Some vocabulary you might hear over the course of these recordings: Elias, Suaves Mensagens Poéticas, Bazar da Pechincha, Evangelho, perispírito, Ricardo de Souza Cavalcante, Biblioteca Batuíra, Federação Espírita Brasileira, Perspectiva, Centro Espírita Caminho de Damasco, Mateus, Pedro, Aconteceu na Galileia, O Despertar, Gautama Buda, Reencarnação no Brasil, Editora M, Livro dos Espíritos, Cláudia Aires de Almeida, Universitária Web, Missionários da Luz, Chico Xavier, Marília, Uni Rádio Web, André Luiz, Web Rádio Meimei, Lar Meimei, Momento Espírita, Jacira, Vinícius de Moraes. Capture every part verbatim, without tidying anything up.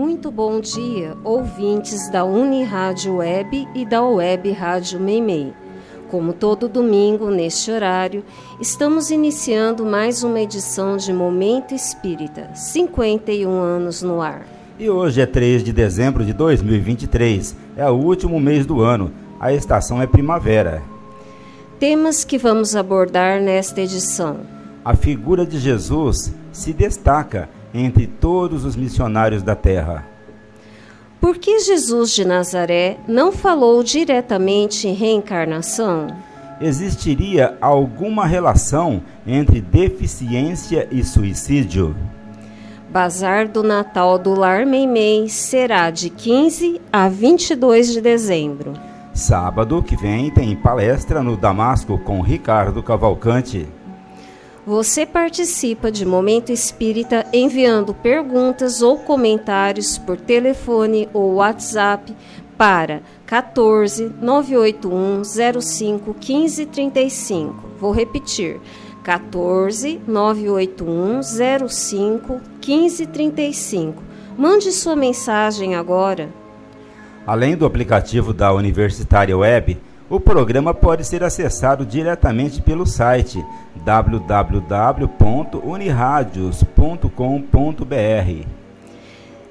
Muito bom dia, ouvintes da Uni Rádio Web e da Web Rádio Meimei. Como todo domingo, neste horário, estamos iniciando mais uma edição de Momento Espírita, cinquenta e um anos no ar. E hoje é três de dezembro de dois mil e vinte e três, é o último mês do ano, a estação é primavera. Temas que vamos abordar nesta edição. A figura de Jesus se destaca entre todos os missionários da Terra. Por que Jesus de Nazaré não falou diretamente em reencarnação? Existiria alguma relação entre deficiência e suicídio? Bazar do Natal do Lar Meimei será de quinze a vinte e dois de dezembro. Sábado que vem tem palestra no Damasco com Ricardo Cavalcante. Você participa de Momento Espírita enviando perguntas ou comentários por telefone ou WhatsApp para catorze, nove oito um, zero cinco, um cinco três cinco. Vou repetir, catorze, nove oito um, zero cinco, um cinco três cinco. Mande sua mensagem agora. Além do aplicativo da Universitária Web, o programa pode ser acessado diretamente pelo site w w w ponto uniradios ponto com ponto b r.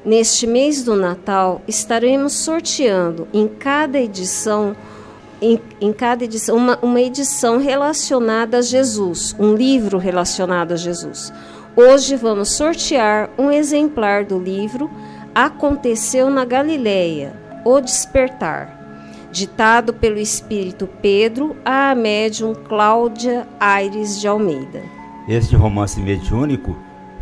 Neste mês do Natal, estaremos sorteando em cada edição, em, em cada edição uma, uma edição relacionada a Jesus, um livro relacionado a Jesus. Hoje vamos sortear um exemplar do livro Aconteceu na Galileia, O Despertar, ditado pelo espírito Pedro à médium Cláudia Aires de Almeida. Este romance mediúnico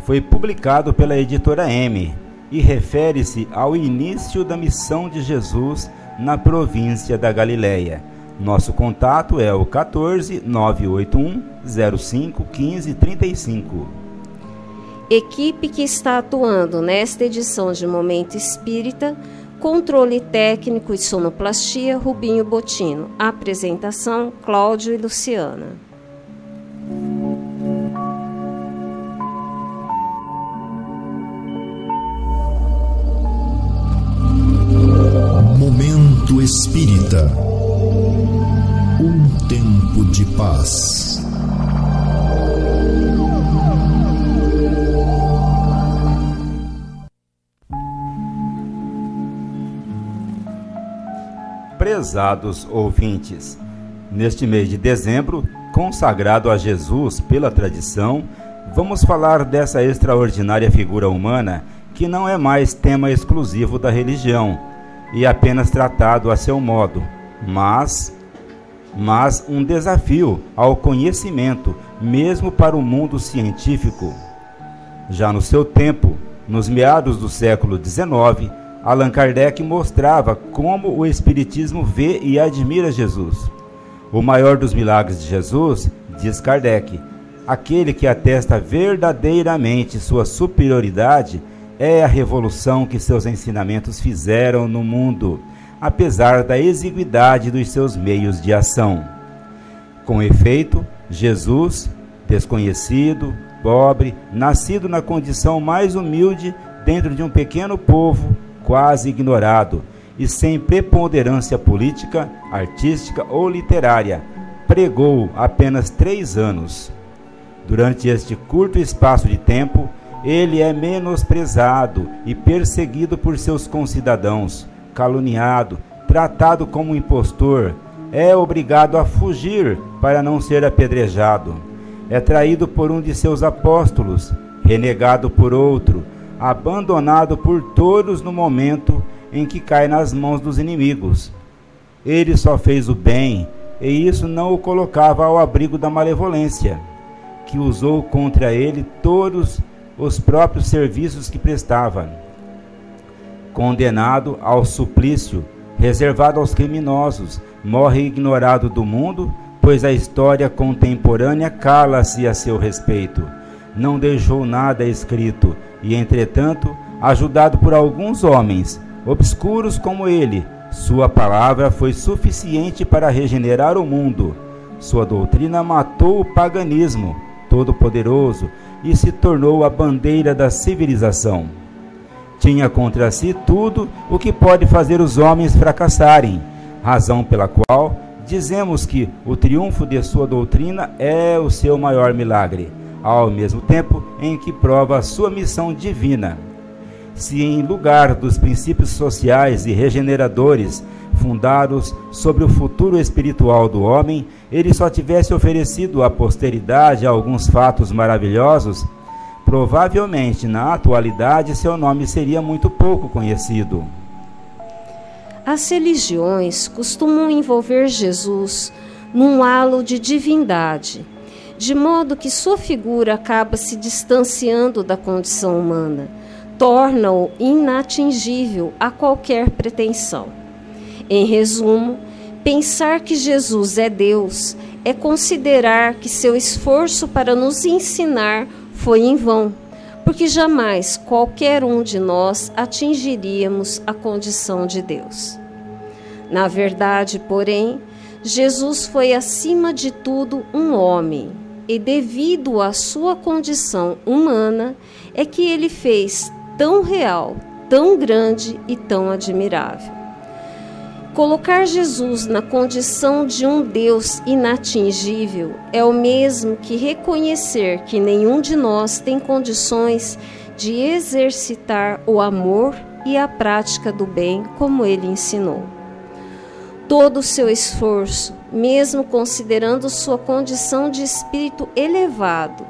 foi publicado pela Editora M e refere-se ao início da missão de Jesus na província da Galileia. Nosso contato é o catorze, nove oito um, zero cinco, um cinco três cinco. Equipe que está atuando nesta edição de Momento Espírita: Controle Técnico e Sonoplastia, Rubinho Botino. Apresentação, Cláudio e Luciana. Momento Espírita. Um tempo de paz. Prezados ouvintes, neste mês de dezembro, consagrado a Jesus pela tradição, vamos falar dessa extraordinária figura humana que não é mais tema exclusivo da religião e apenas tratado a seu modo, mas, mas um desafio ao conhecimento, mesmo para o mundo científico. Já no seu tempo, nos meados do século dezenove, Allan Kardec mostrava como o Espiritismo vê e admira Jesus. O maior dos milagres de Jesus, diz Kardec, aquele que atesta verdadeiramente sua superioridade, é a revolução que seus ensinamentos fizeram no mundo, apesar da exiguidade dos seus meios de ação. Com efeito, Jesus, desconhecido, pobre, nascido na condição mais humilde dentro de um pequeno povo, quase ignorado e sem preponderância política, artística ou literária, pregou apenas três anos. Durante este curto espaço de tempo, ele é menosprezado e perseguido por seus concidadãos, caluniado, tratado como impostor, é obrigado a fugir para não ser apedrejado, é traído por um de seus apóstolos, renegado por outro, abandonado por todos no momento em que cai nas mãos dos inimigos. Ele só fez o bem, e isso não o colocava ao abrigo da malevolência, que usou contra ele todos os próprios serviços que prestava. Condenado ao suplício, reservado aos criminosos, morre ignorado do mundo, pois a história contemporânea cala-se a seu respeito. Não deixou nada escrito, e, entretanto, ajudado por alguns homens, obscuros como ele, sua palavra foi suficiente para regenerar o mundo. Sua doutrina matou o paganismo todo-poderoso e se tornou a bandeira da civilização. tinha contra si tudo o que pode fazer os homens fracassarem, razão pela qual dizemos que o triunfo de sua doutrina é o seu maior milagre, ao mesmo tempo em que prova a sua missão divina. Se em lugar dos princípios sociais e regeneradores fundados sobre o futuro espiritual do homem, ele só tivesse oferecido à posteridade alguns fatos maravilhosos, provavelmente na atualidade seu nome seria muito pouco conhecido. As religiões costumam envolver Jesus num halo de divindade, de modo que sua figura acaba se distanciando da condição humana, torna-o inatingível a qualquer pretensão. Em resumo, pensar que Jesus é Deus é considerar que seu esforço para nos ensinar foi em vão, porque jamais qualquer um de nós atingiríamos a condição de Deus. Na verdade, porém, Jesus foi acima de tudo um homem, e devido à sua condição humana é que ele fez tão real, tão grande e tão admirável. Colocar Jesus na condição de um Deus inatingível é o mesmo que reconhecer que nenhum de nós tem condições de exercitar o amor e a prática do bem como ele ensinou. Todo o seu esforço, mesmo considerando sua condição de espírito elevado,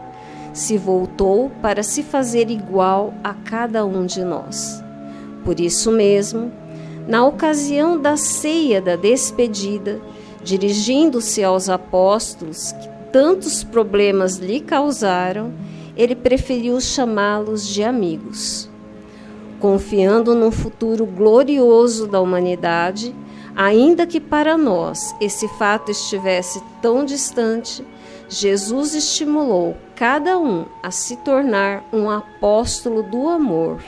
se voltou para se fazer igual a cada um de nós. Por isso mesmo, na ocasião da ceia da despedida, dirigindo-se aos apóstolos que tantos problemas lhe causaram, ele preferiu chamá-los de amigos. Confiando num futuro glorioso da humanidade, ainda que para nós esse fato estivesse tão distante, Jesus estimulou cada um a se tornar um apóstolo do amor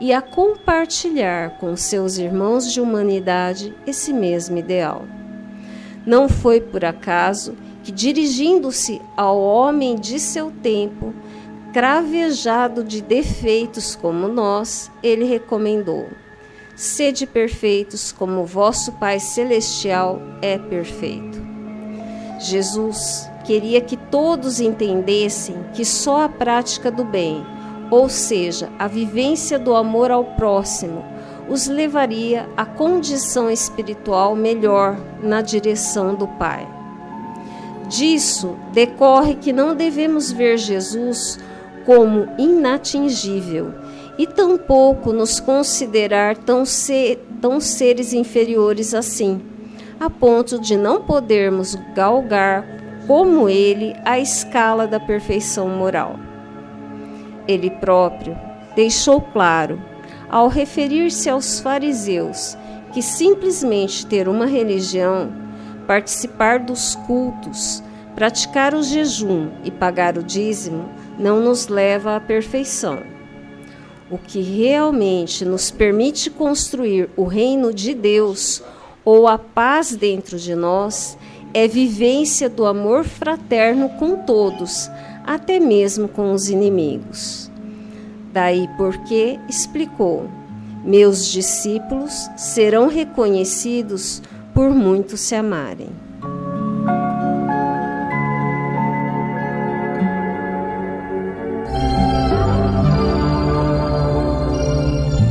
e a compartilhar com seus irmãos de humanidade esse mesmo ideal. Não foi por acaso que, dirigindo-se ao homem de seu tempo, cravejado de defeitos como nós, ele recomendou: sede perfeitos como vosso Pai Celestial é perfeito. Jesus queria que todos entendessem que só a prática do bem, ou seja, a vivência do amor ao próximo, os levaria à condição espiritual melhor na direção do Pai. Disso decorre que não devemos ver Jesus como inatingível e tampouco nos considerar tão, ser, tão seres inferiores assim, a ponto de não podermos galgar como ele a escala da perfeição moral. Ele próprio deixou claro, ao referir-se aos fariseus, que simplesmente ter uma religião, participar dos cultos, praticar o jejum e pagar o dízimo não nos leva à perfeição. O que realmente nos permite construir o reino de Deus ou a paz dentro de nós é vivência do amor fraterno com todos, até mesmo com os inimigos. Daí porque, explicou, meus discípulos serão reconhecidos por muito se amarem.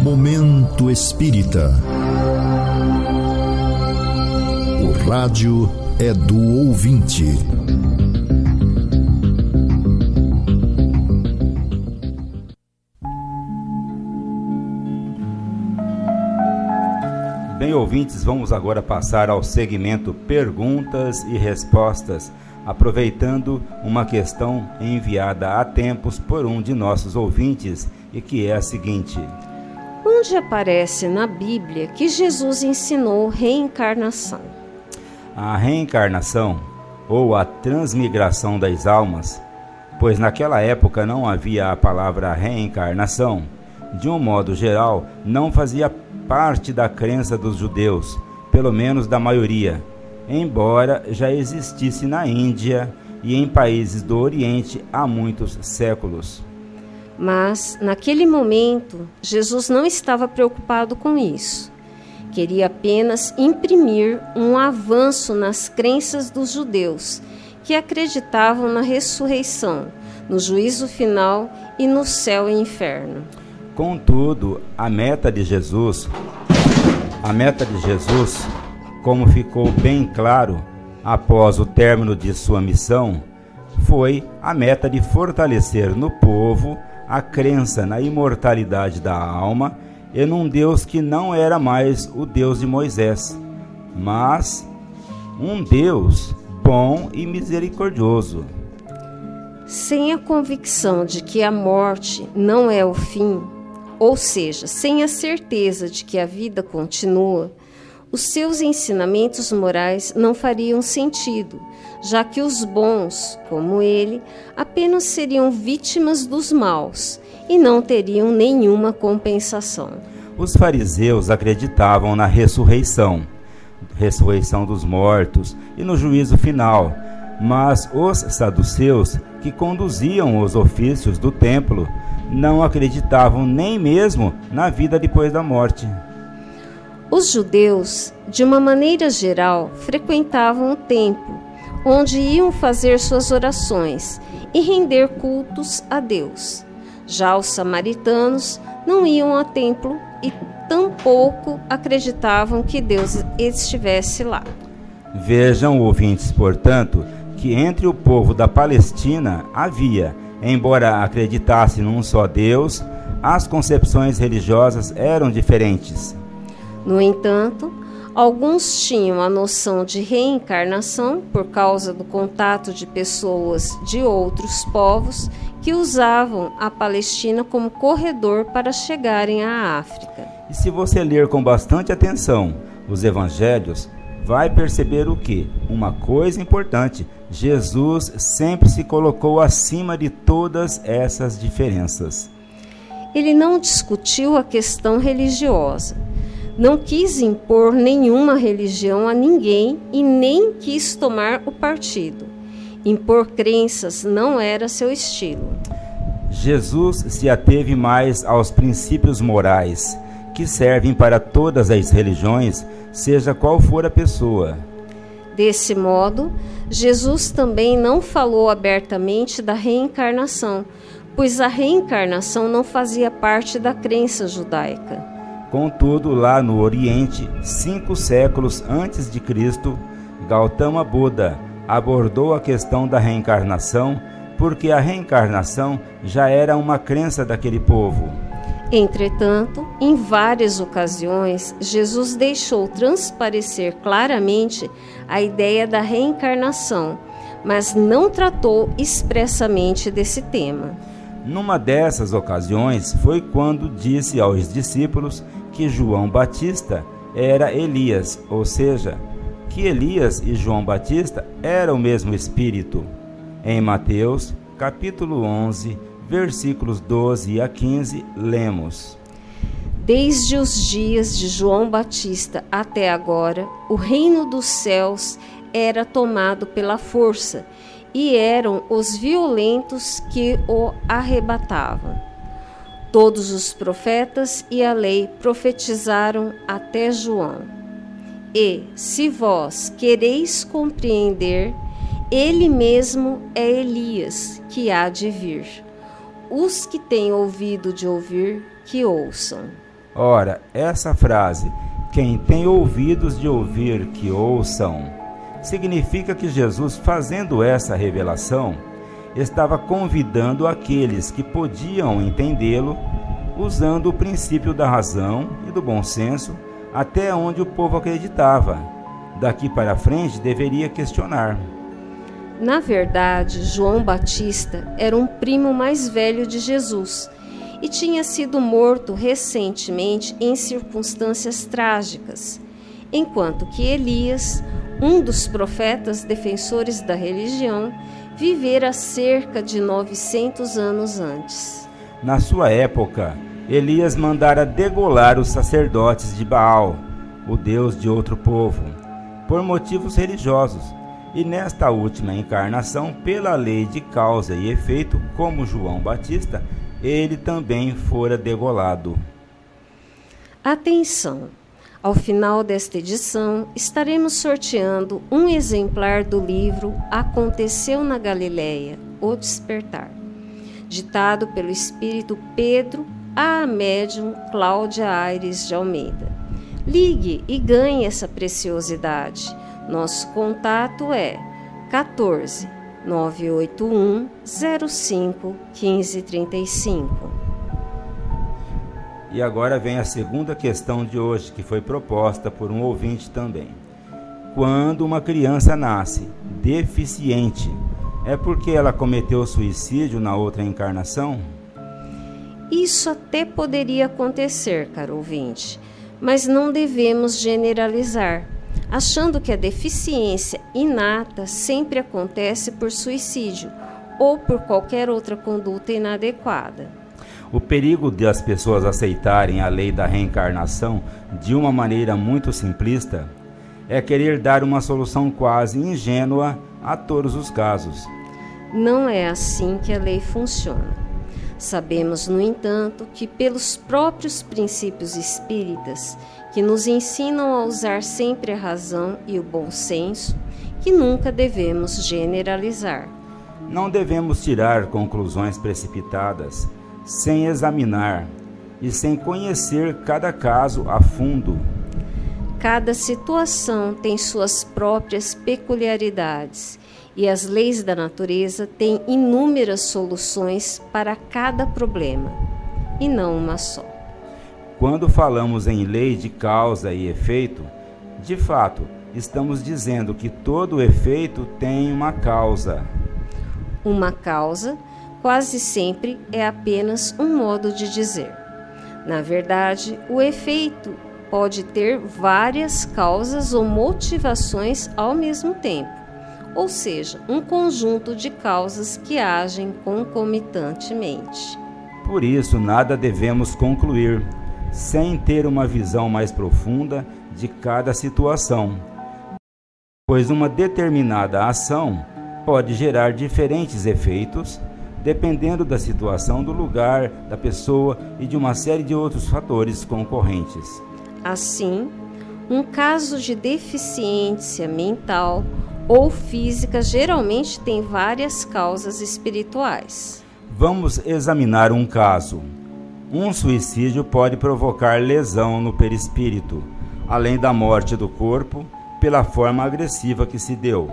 Momento Espírita. O rádio é do ouvinte. Bem, ouvintes, vamos agora passar ao segmento Perguntas e Respostas, aproveitando uma questão enviada há tempos por um de nossos ouvintes, e que é a seguinte: onde aparece na Bíblia que Jesus ensinou reencarnação? A reencarnação, ou a transmigração das almas, pois naquela época não havia a palavra reencarnação, de um modo geral, não fazia parte da crença dos judeus, pelo menos da maioria, embora já existisse na Índia e em países do Oriente há muitos séculos. Mas, naquele momento, Jesus não estava preocupado com isso. Queria apenas imprimir um avanço nas crenças dos judeus, que acreditavam na ressurreição, no juízo final e no céu e inferno. Contudo, a meta de Jesus, a meta de Jesus, como ficou bem claro após o término de sua missão, foi a meta de fortalecer no povo a crença na imortalidade da alma e num Deus que não era mais o Deus de Moisés, mas um Deus bom e misericordioso. Sem a convicção de que a morte não é o fim, ou seja, sem a certeza de que a vida continua, os seus ensinamentos morais não fariam sentido, já que os bons, como ele, apenas seriam vítimas dos maus e não teriam nenhuma compensação. Os fariseus acreditavam na ressurreição, ressurreição dos mortos e no juízo final, mas os saduceus, que conduziam os ofícios do templo, não acreditavam nem mesmo na vida depois da morte. Os judeus, de uma maneira geral, frequentavam o templo, onde iam fazer suas orações e render cultos a Deus. Já os samaritanos não iam ao templo e tampouco acreditavam que Deus estivesse lá. Vejam, ouvintes, portanto, que entre o povo da Palestina havia, embora acreditasse num só Deus, as concepções religiosas eram diferentes. No entanto, alguns tinham a noção de reencarnação por causa do contato de pessoas de outros povos que usavam a Palestina como corredor para chegarem à África. E se você ler com bastante atenção os evangelhos, vai perceber o que? Uma coisa importante: Jesus sempre se colocou acima de todas essas diferenças. Ele não discutiu a questão religiosa. Não quis impor nenhuma religião a ninguém e nem quis tomar o partido. Impor crenças não era seu estilo. Jesus se ateve mais aos princípios morais, que servem para todas as religiões, seja qual for a pessoa. Desse modo, Jesus também não falou abertamente da reencarnação, pois a reencarnação não fazia parte da crença judaica. Contudo, lá no Oriente, cinco séculos antes de Cristo, Gautama Buda abordou a questão da reencarnação, porque a reencarnação já era uma crença daquele povo. Entretanto, em várias ocasiões, Jesus deixou transparecer claramente a ideia da reencarnação, mas não tratou expressamente desse tema. Numa dessas ocasiões foi quando disse aos discípulos que João Batista era Elias, ou seja, que Elias e João Batista eram o mesmo espírito. Em Mateus, capítulo onze, versículos doze a quinze, lemos: Desde os dias de João Batista até agora, o reino dos céus era tomado pela força, e eram os violentos que o arrebatavam. Todos os profetas e a lei profetizaram até João. E, se vós quereis compreender, ele mesmo é Elias, que há de vir. Os que têm ouvido de ouvir, que ouçam. Ora, essa frase, quem tem ouvidos de ouvir, que ouçam, significa que Jesus, fazendo essa revelação, estava convidando aqueles que podiam entendê-lo, usando o princípio da razão e do bom senso, até onde o povo acreditava. Daqui para frente, deveria questionar. Na verdade, João Batista era um primo mais velho de Jesus e tinha sido morto recentemente em circunstâncias trágicas, enquanto que Elias, um dos profetas defensores da religião, vivera cerca de novecentos anos antes. Na sua época, Elias mandara degolar os sacerdotes de Baal, o deus de outro povo, por motivos religiosos, e nesta última encarnação, pela lei de causa e efeito, como João Batista, ele também fora degolado. Atenção! Ao final desta edição, estaremos sorteando um exemplar do livro Aconteceu na Galileia, O Despertar, ditado pelo espírito Pedro à médium Cláudia Aires de Almeida. Ligue e ganhe essa preciosidade. Nosso contato é catorze, nove oito um, zero cinco, um cinco três cinco. E agora vem a segunda questão de hoje, que foi proposta por um ouvinte também. Quando uma criança nasce deficiente, é porque ela cometeu suicídio na outra encarnação? Isso até poderia acontecer, caro ouvinte, mas não devemos generalizar, achando que a deficiência inata sempre acontece por suicídio ou por qualquer outra conduta inadequada. O perigo de as pessoas aceitarem a lei da reencarnação de uma maneira muito simplista é querer dar uma solução quase ingênua a todos os casos. Não é assim que a lei funciona. Sabemos, no entanto, que pelos próprios princípios espíritas, que nos ensinam a usar sempre a razão e o bom senso, que nunca devemos generalizar. Não devemos tirar conclusões precipitadas, sem examinar e sem conhecer cada caso a fundo. Cada situação tem suas próprias peculiaridades e as leis da natureza têm inúmeras soluções para cada problema, e não uma só. Quando falamos em lei de causa e efeito, de fato, estamos dizendo que todo efeito tem uma causa. Uma causa quase sempre é apenas um modo de dizer. Na verdade, o efeito pode ter várias causas ou motivações ao mesmo tempo, ou seja, um conjunto de causas que agem concomitantemente. Por isso, nada devemos concluir sem ter uma visão mais profunda de cada situação, pois uma determinada ação pode gerar diferentes efeitos dependendo da situação, do lugar, da pessoa e de uma série de outros fatores concorrentes. Assim, um caso de deficiência mental ou física geralmente tem várias causas espirituais. Vamos examinar um caso. Um suicídio pode provocar lesão no perispírito, além da morte do corpo, pela forma agressiva que se deu.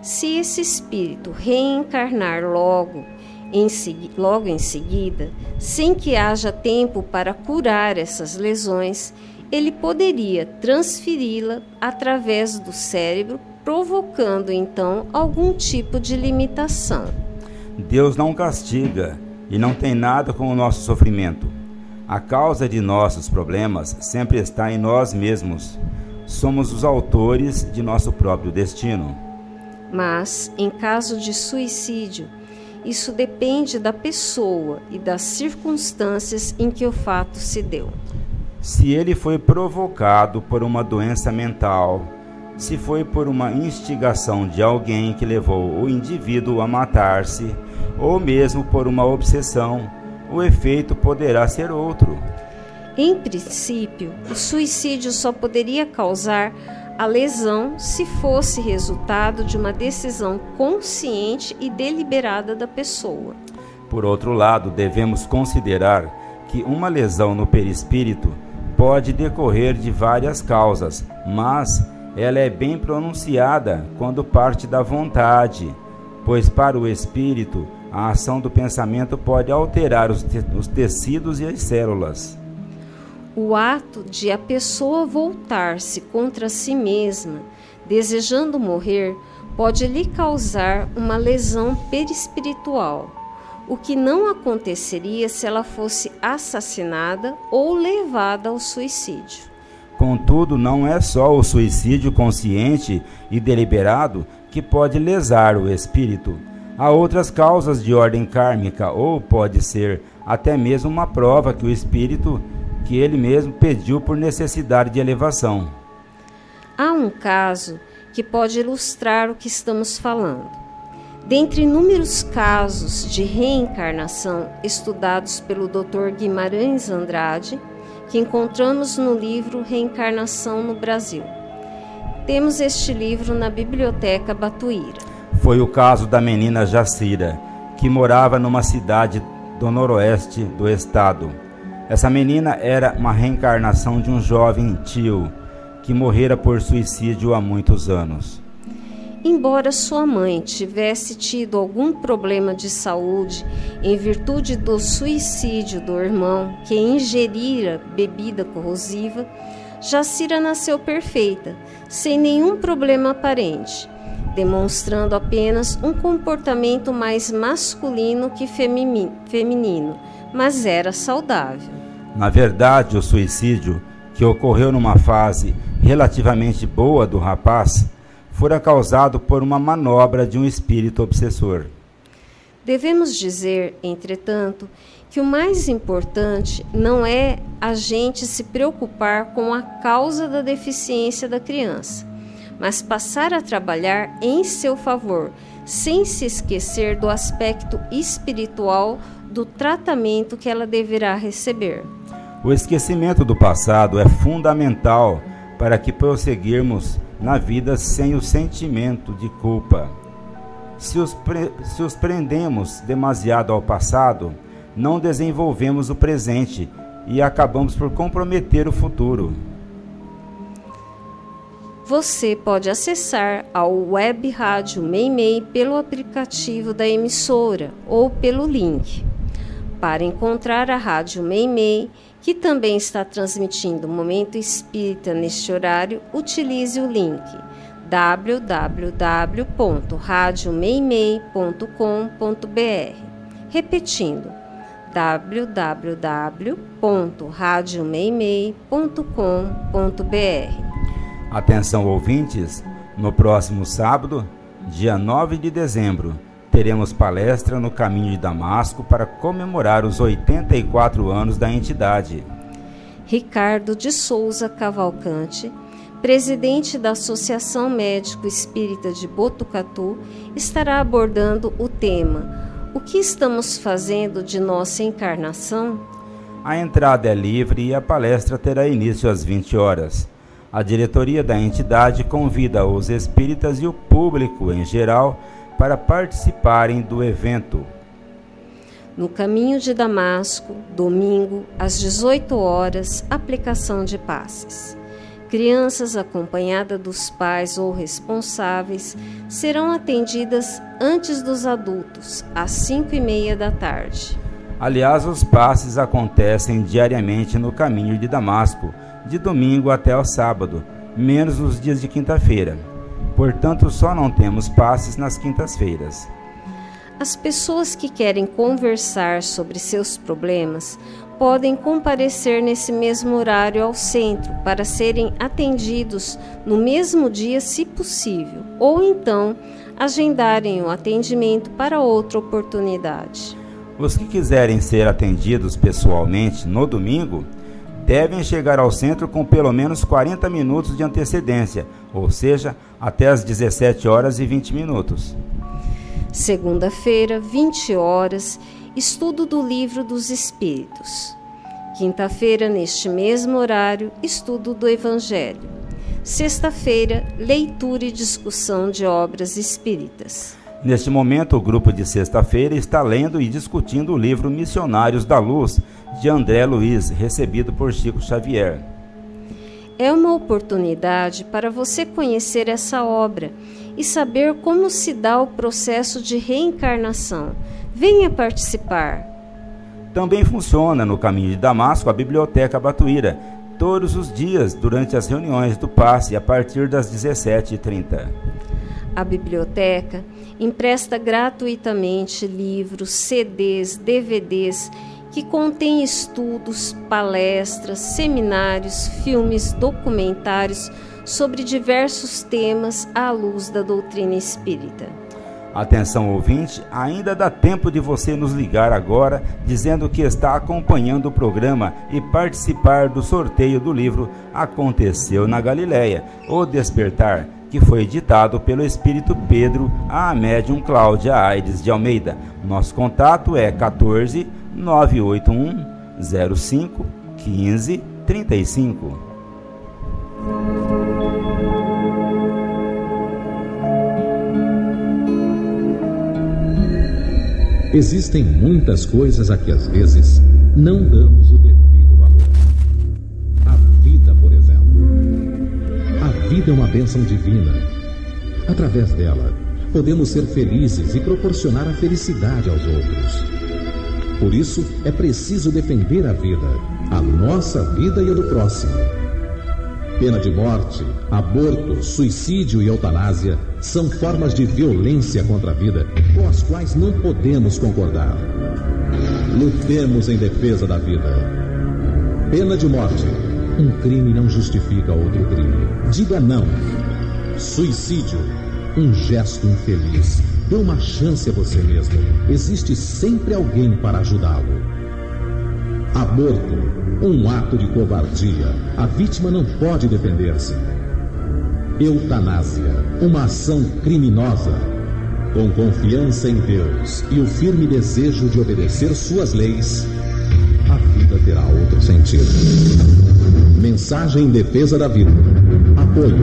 Se esse espírito reencarnar logo em, segui- logo em seguida, sem que haja tempo para curar essas lesões, ele poderia transferi-la através do cérebro, provocando então algum tipo de limitação. Deus não castiga e não tem nada com o nosso sofrimento. A causa de nossos problemas sempre está em nós mesmos. Somos os autores de nosso próprio destino. Mas, em caso de suicídio, isso depende da pessoa e das circunstâncias em que o fato se deu. Se ele foi provocado por uma doença mental, se foi por uma instigação de alguém que levou o indivíduo a matar-se, ou mesmo por uma obsessão, o efeito poderá ser outro. Em princípio, o suicídio só poderia causar a lesão se fosse resultado de uma decisão consciente e deliberada da pessoa. Por outro lado, devemos considerar que uma lesão no perispírito pode decorrer de várias causas, mas ela é bem pronunciada quando parte da vontade, pois para o espírito a ação do pensamento pode alterar os, te- os tecidos e as células. O ato de a pessoa voltar-se contra si mesma, desejando morrer, pode lhe causar uma lesão perispiritual, o que não aconteceria se ela fosse assassinada ou levada ao suicídio. Contudo, não é só o suicídio consciente e deliberado que pode lesar o espírito. Há outras causas de ordem kármica, ou pode ser até mesmo uma prova que o espírito que ele mesmo pediu por necessidade de elevação. Há um caso que pode ilustrar o que estamos falando. Dentre inúmeros casos de reencarnação estudados pelo doutor Guimarães Andrade, que encontramos no livro Reencarnação no Brasil. Temos este livro na Biblioteca Batuíra. Foi o caso da menina Jacira, que morava numa cidade do noroeste do estado. Essa menina era uma reencarnação de um jovem tio, que morrera por suicídio há muitos anos. Embora sua mãe tivesse tido algum problema de saúde em virtude do suicídio do irmão que ingerira bebida corrosiva, Jacira nasceu perfeita, sem nenhum problema aparente, demonstrando apenas um comportamento mais masculino que feminino, mas era saudável. Na verdade, o suicídio, que ocorreu numa fase relativamente boa do rapaz, fora causado por uma manobra de um espírito obsessor. Devemos dizer, entretanto, que o mais importante não é a gente se preocupar com a causa da deficiência da criança, mas passar a trabalhar em seu favor, sem se esquecer do aspecto espiritual do tratamento que ela deverá receber. O esquecimento do passado é fundamental para que prosseguirmos na vida sem o sentimento de culpa. Se os, pre... Se os prendemos demasiado ao passado, não desenvolvemos o presente e acabamos por comprometer o futuro. Você pode acessar ao Web Rádio Meimei pelo aplicativo da emissora ou pelo link. Para encontrar a Rádio Meimei, que também está transmitindo o Momento Espírita neste horário, utilize o link w w w ponto rádio meimei ponto com ponto b r. Repetindo, w w w ponto rádio meimei ponto com ponto b r. Atenção, ouvintes, no próximo sábado, dia nove de dezembro, teremos palestra no caminho de Damasco para comemorar os oitenta e quatro anos da entidade. Ricardo de Souza Cavalcante, presidente da Associação Médico-Espírita de Botucatu, estará abordando o tema "O que estamos fazendo de nossa encarnação?". A entrada é livre e a palestra terá início às vinte horas. A diretoria da entidade convida os espíritas e o público em geral para participarem do evento. No caminho de Damasco, domingo, às dezoito horas, aplicação de passes. Crianças acompanhadas dos pais ou responsáveis serão atendidas antes dos adultos, às cinco e meia da tarde. Aliás, os passes acontecem diariamente no caminho de Damasco, de domingo até o sábado, menos os dias de quinta-feira. Portanto, só não temos passes nas quintas-feiras. As pessoas que querem conversar sobre seus problemas podem comparecer nesse mesmo horário ao centro para serem atendidos no mesmo dia, se possível, ou então agendarem o atendimento para outra oportunidade. Os que quiserem ser atendidos pessoalmente no domingo devem chegar ao centro com pelo menos quarenta minutos de antecedência, ou seja, até às dezessete horas e vinte minutos. Segunda-feira, vinte horas, estudo do Livro dos Espíritos. Quinta-feira, neste mesmo horário, estudo do Evangelho. Sexta-feira, leitura e discussão de obras espíritas. Neste momento, o grupo de sexta-feira está lendo e discutindo o livro Missionários da Luz, de André Luiz, recebido por Chico Xavier. É uma oportunidade para você conhecer essa obra e saber como se dá o processo de reencarnação. Venha participar! Também funciona no caminho de Damasco a Biblioteca Batuíra, todos os dias durante as reuniões do passe a partir das dezessete e trinta. A biblioteca empresta gratuitamente livros, C Ds, D V Ds que contêm estudos, palestras, seminários, filmes, documentários sobre diversos temas à luz da doutrina espírita. Atenção, ouvinte, ainda dá tempo de você nos ligar agora dizendo que está acompanhando o programa e participar do sorteio do livro Aconteceu na Galileia, O Despertar, que foi ditado pelo Espírito Pedro à médium Cláudia Aires de Almeida. Nosso contato é quatorze, nove oito um, zero cinco, quinze, trinta e cinco. Existem muitas coisas a que às vezes não damos o devido valor. A vida, por exemplo. A vida é uma bênção divina. Através dela, podemos ser felizes e proporcionar a felicidade aos outros. Por isso, é preciso defender a vida, a nossa vida e a do próximo. Pena de morte, aborto, suicídio e eutanásia são formas de violência contra a vida com as quais não podemos concordar. Lutemos em defesa da vida. Pena de morte. Um crime não justifica outro crime. Diga não. Suicídio. Um gesto infeliz. Dê uma chance a você mesmo. Existe sempre alguém para ajudá-lo. Aborto. Um ato de covardia. A vítima não pode defender-se. Eutanásia. Uma ação criminosa. Com confiança em Deus e o firme desejo de obedecer suas leis, a vida terá outro sentido. Mensagem em defesa da vida. Apoio.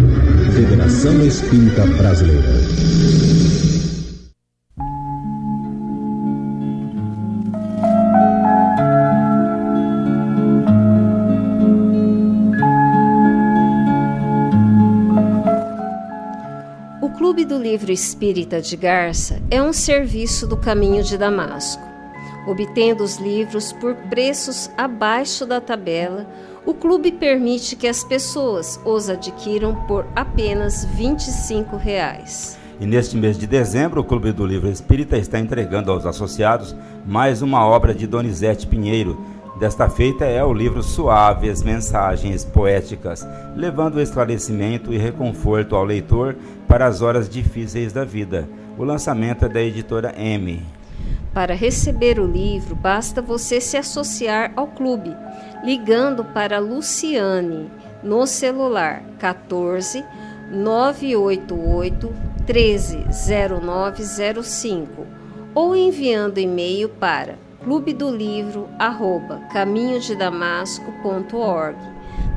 Federação Espírita Brasileira. O Livro Espírita de Garça é um serviço do Caminho de Damasco. Obtendo os livros por preços abaixo da tabela, o clube permite que as pessoas os adquiram por apenas vinte e cinco reais. E neste mês de dezembro, o Clube do Livro Espírita está entregando aos associados mais uma obra de Donizete Pinheiro. Desta feita é o livro Suaves Mensagens Poéticas, levando esclarecimento e reconforto ao leitor para as horas difíceis da vida. O lançamento é da Editora M. Para receber o livro, basta você se associar ao clube, ligando para Luciane no celular quatorze, nove oito oito, um três, zero nove zero cinco ou enviando e-mail para Clube do Livro, arroba, caminho de damasco ponto org,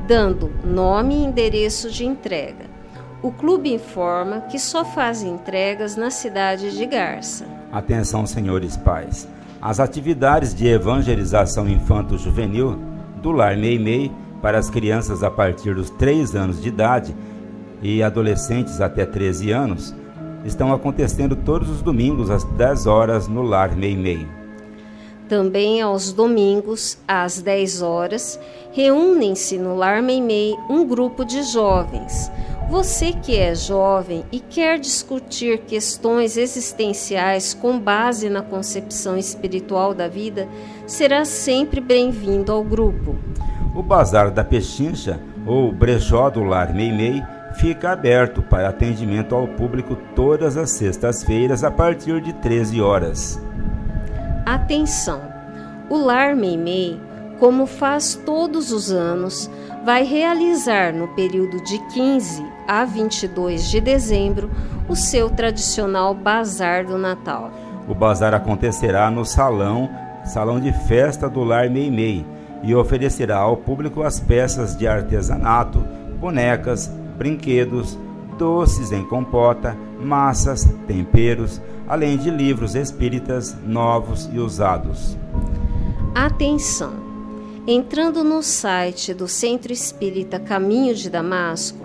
dando nome e endereço de entrega. O clube informa que só faz entregas na cidade de Garça. Atenção, senhores pais! As atividades de evangelização infanto-juvenil do Lar Meimei para as crianças a partir dos três anos de idade e adolescentes até treze anos estão acontecendo todos os domingos às dez horas no Lar Meimei. Também aos domingos, às dez horas, reúnem-se no Lar Meimei um grupo de jovens. Você que é jovem e quer discutir questões existenciais com base na concepção espiritual da vida, será sempre bem-vindo ao grupo. O Bazar da Pechincha, ou Brechó do Lar Meimei, fica aberto para atendimento ao público todas as sextas-feiras a partir de treze horas. Atenção! O Lar Meimei, como faz todos os anos, vai realizar no período de quinze a vinte e dois de dezembro o seu tradicional Bazar do Natal. O bazar acontecerá no salão, salão de festa do Lar Meimei e oferecerá ao público as peças de artesanato, bonecas, brinquedos, doces em compota, massas, temperos, além de livros espíritas novos e usados. Atenção! Entrando no site do Centro Espírita Caminho de Damasco,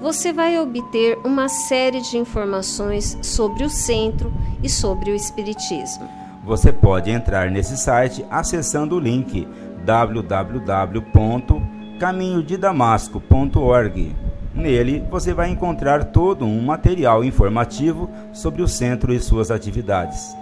você vai obter uma série de informações sobre o centro e sobre o espiritismo. Você pode entrar nesse site acessando o link w w w ponto caminho de damasco ponto org. Nele, você vai encontrar todo um material informativo sobre o centro e suas atividades.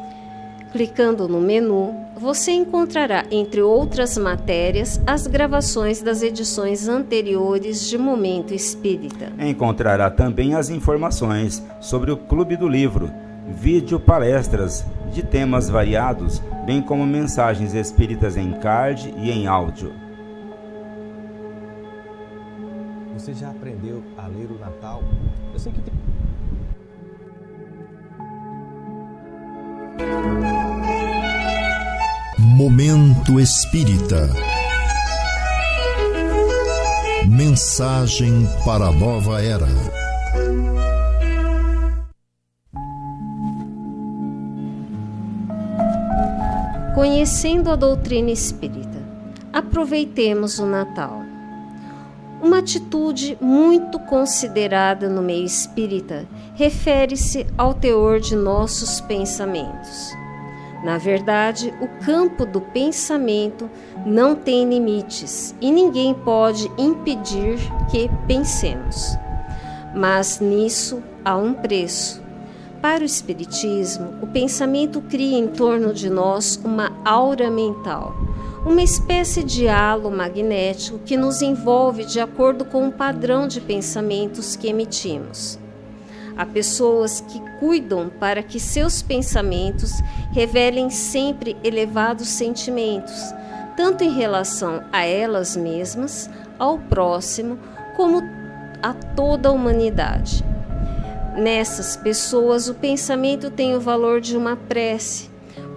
Clicando no menu, você encontrará, entre outras matérias, as gravações das edições anteriores de Momento Espírita. Encontrará também as informações sobre o Clube do Livro, vídeo palestras de temas variados, bem como mensagens espíritas em card e em áudio. O Você já aprendeu a ler o Natal? Eu sei que tem... Momento Espírita. Mensagem para a nova era. Conhecendo a doutrina espírita, aproveitemos o Natal. Uma atitude muito considerada no meio espírita refere-se ao teor de nossos pensamentos. Na verdade, o campo do pensamento não tem limites e ninguém pode impedir que pensemos. Mas nisso há um preço. Para o espiritismo, o pensamento cria em torno de nós uma aura mental, uma espécie de halo magnético que nos envolve de acordo com o padrão de pensamentos que emitimos. Há pessoas que cuidam para que seus pensamentos revelem sempre elevados sentimentos, tanto em relação a elas mesmas, ao próximo, como a toda a humanidade. Nessas pessoas, o pensamento tem o valor de uma prece,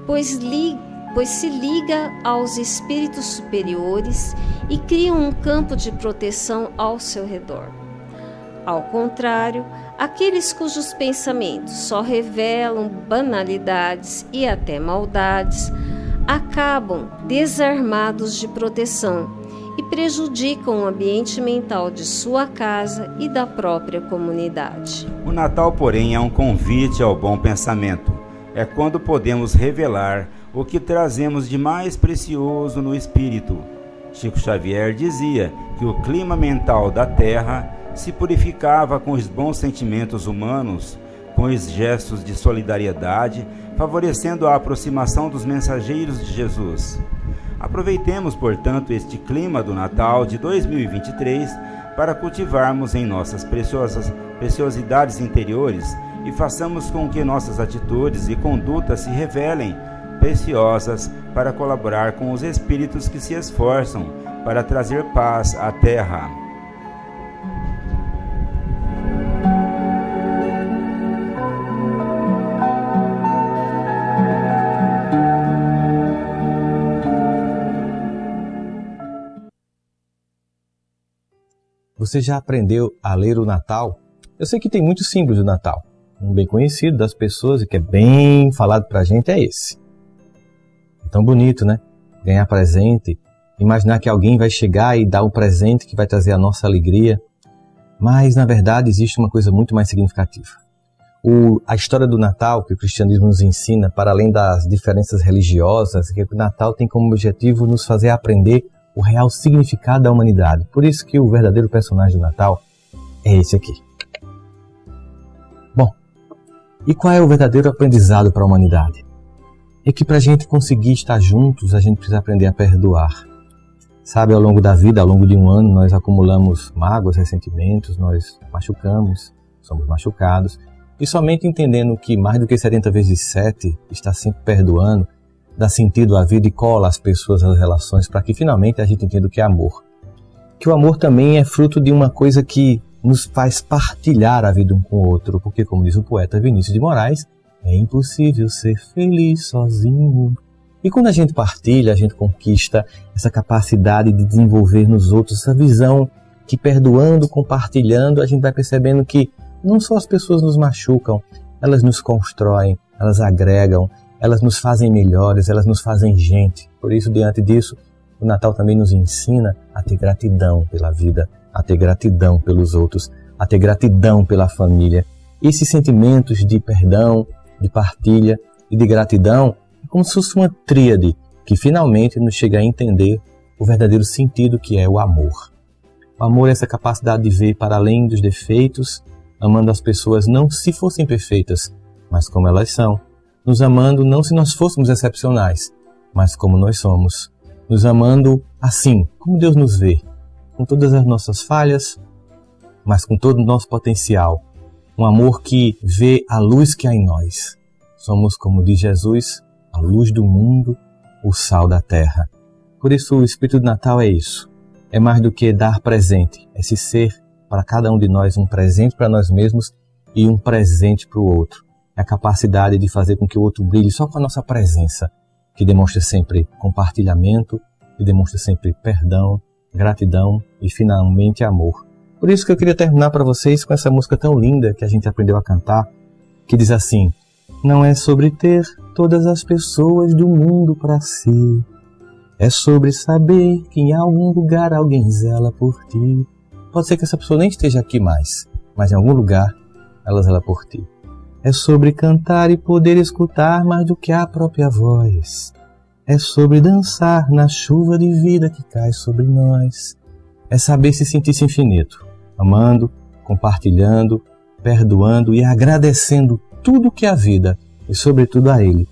pois liga pois se liga aos espíritos superiores e cria um campo de proteção ao seu redor. Ao contrário, aqueles cujos pensamentos só revelam banalidades e até maldades, acabam desarmados de proteção e prejudicam o ambiente mental de sua casa e da própria comunidade. O Natal, porém, é um convite ao bom pensamento. É quando podemos revelar o que trazemos de mais precioso no espírito. Chico Xavier dizia que o clima mental da terra se purificava com os bons sentimentos humanos, com os gestos de solidariedade, favorecendo a aproximação dos mensageiros de Jesus. Aproveitemos, portanto, este clima do Natal de dois mil e vinte e três para cultivarmos em nossas preciosas preciosidades interiores e façamos com que nossas atitudes e condutas se revelem preciosas para colaborar com os espíritos que se esforçam para trazer paz à terra. Você já aprendeu a ler o Natal? Eu sei que tem muitos símbolos do Natal. Um bem conhecido das pessoas e que é bem falado pra gente é esse. Tão bonito, né? Ganhar presente, imaginar que alguém vai chegar e dar um presente que vai trazer a nossa alegria. Mas, na verdade, existe uma coisa muito mais significativa. O, a história do Natal que o cristianismo nos ensina, para além das diferenças religiosas, é que o Natal tem como objetivo nos fazer aprender o real significado da humanidade. Por isso que o verdadeiro personagem do Natal é esse aqui. Bom, e qual é o verdadeiro aprendizado para a humanidade? É que para a gente conseguir estar juntos, a gente precisa aprender a perdoar. Sabe, ao longo da vida, ao longo de um ano, nós acumulamos mágoas, ressentimentos, nós machucamos, somos machucados. E somente entendendo que mais do que setenta vezes sete, está sempre perdoando, dá sentido à vida e cola as pessoas, as relações, para que finalmente a gente entenda o que é amor. Que o amor também é fruto de uma coisa que nos faz partilhar a vida um com o outro, porque, como diz o poeta Vinícius de Moraes, é impossível ser feliz sozinho. E quando a gente partilha, a gente conquista essa capacidade de desenvolver nos outros essa visão que, perdoando, compartilhando, a gente vai percebendo que não só as pessoas nos machucam, elas nos constroem, elas agregam, elas nos fazem melhores, elas nos fazem gente. Por isso, diante disso, o Natal também nos ensina a ter gratidão pela vida, a ter gratidão pelos outros, a ter gratidão pela família. Esses sentimentos de perdão, de partilha e de gratidão é como se fosse uma tríade que finalmente nos chega a entender o verdadeiro sentido que é o amor. O amor é essa capacidade de ver para além dos defeitos, amando as pessoas não se fossem perfeitas, mas como elas são, nos amando não se nós fôssemos excepcionais, mas como nós somos, nos amando assim, como Deus nos vê, com todas as nossas falhas, mas com todo o nosso potencial. Um amor que vê a luz que há em nós. Somos, como diz Jesus, a luz do mundo, o sal da terra. Por isso o Espírito do Natal é isso. É mais do que dar presente, é se ser para cada um de nós, um presente para nós mesmos e um presente para o outro. É a capacidade de fazer com que o outro brilhe só com a nossa presença, que demonstra sempre compartilhamento, que demonstra sempre perdão, gratidão e, finalmente, amor. Por isso que eu queria terminar para vocês com essa música tão linda que a gente aprendeu a cantar, que diz assim: não é sobre ter todas as pessoas do mundo para si, é sobre saber que em algum lugar alguém zela por ti. Pode ser que essa pessoa nem esteja aqui mais, mas em algum lugar ela zela por ti. É sobre cantar e poder escutar mais do que a própria voz. É sobre dançar na chuva de vida que cai sobre nós. É saber se sentir-se infinito, amando, compartilhando, perdoando e agradecendo tudo que a vida, e sobretudo a Ele,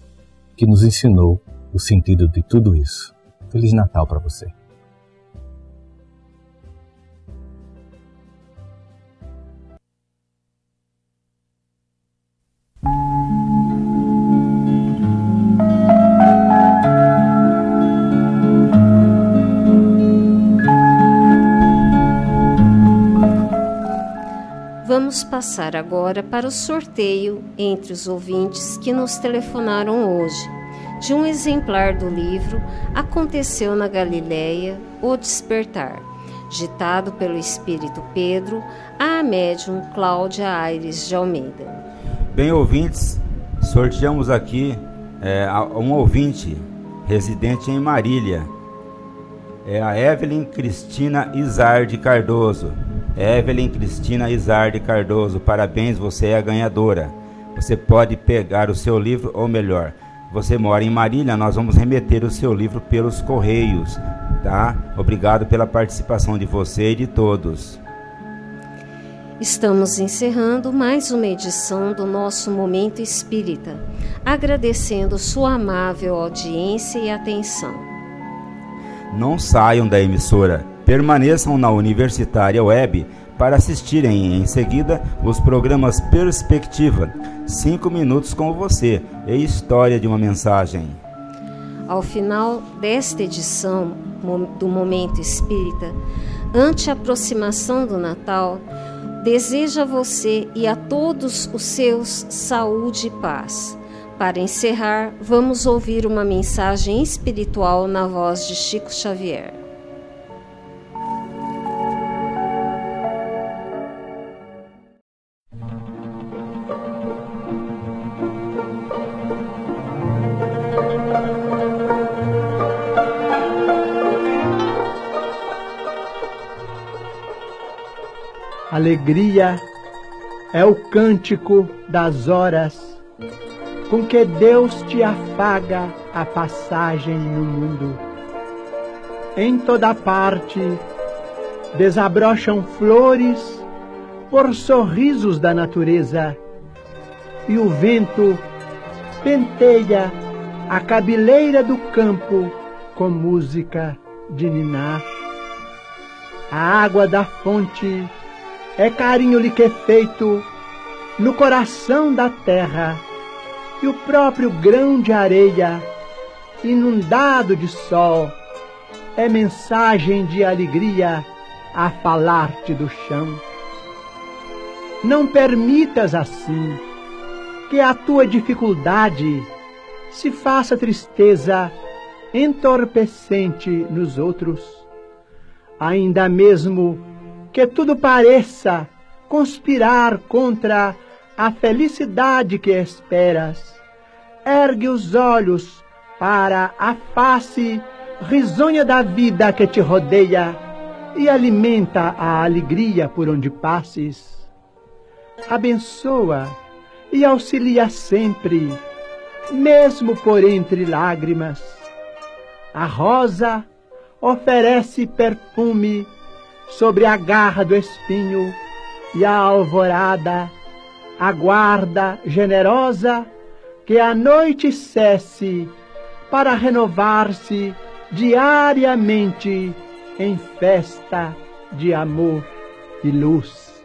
que nos ensinou o sentido de tudo isso. Feliz Natal para você! Vamos passar agora para o sorteio entre os ouvintes que nos telefonaram hoje, de um exemplar do livro Aconteceu na Galileia, O Despertar, ditado pelo Espírito Pedro, à médium Cláudia Aires de Almeida. Bem, ouvintes, sorteamos aqui é, um ouvinte residente em Marília, é a Evelyn Cristina Izardi Cardoso. Evelyn Cristina Izardi Cardoso, parabéns, você é a ganhadora. Você pode pegar o seu livro, ou melhor, você mora em Marília, nós vamos remeter o seu livro pelos correios, tá? Obrigado pela participação de você e de todos. Estamos encerrando mais uma edição do nosso Momento Espírita, agradecendo sua amável audiência e atenção. Não saiam da emissora. Permaneçam na Universitária Web para assistirem em seguida os programas Perspectiva, cinco minutos com você e História de uma Mensagem. Ao final desta edição do Momento Espírita, ante a aproximação do Natal, desejo a você e a todos os seus saúde e paz. Para encerrar, vamos ouvir uma mensagem espiritual na voz de Chico Xavier. Alegria é o cântico das horas com que Deus te afaga a passagem no mundo. Em toda parte desabrocham flores por sorrisos da natureza e o vento penteia a cabeleira do campo com música de ninar. A água da fonte é carinho-lhe que é feito no coração da terra, e o próprio grão de areia, inundado de sol, é mensagem de alegria a falar-te do chão. Não permitas assim que a tua dificuldade se faça tristeza entorpecente nos outros, ainda mesmo que tudo pareça conspirar contra a felicidade que esperas. Ergue os olhos para a face risonha da vida que te rodeia e alimenta a alegria por onde passes. Abençoa e auxilia sempre, mesmo por entre lágrimas. A rosa oferece perfume sobre a garra do espinho, e a alvorada aguarda generosa que a noite cesse para renovar-se diariamente em festa de amor e luz.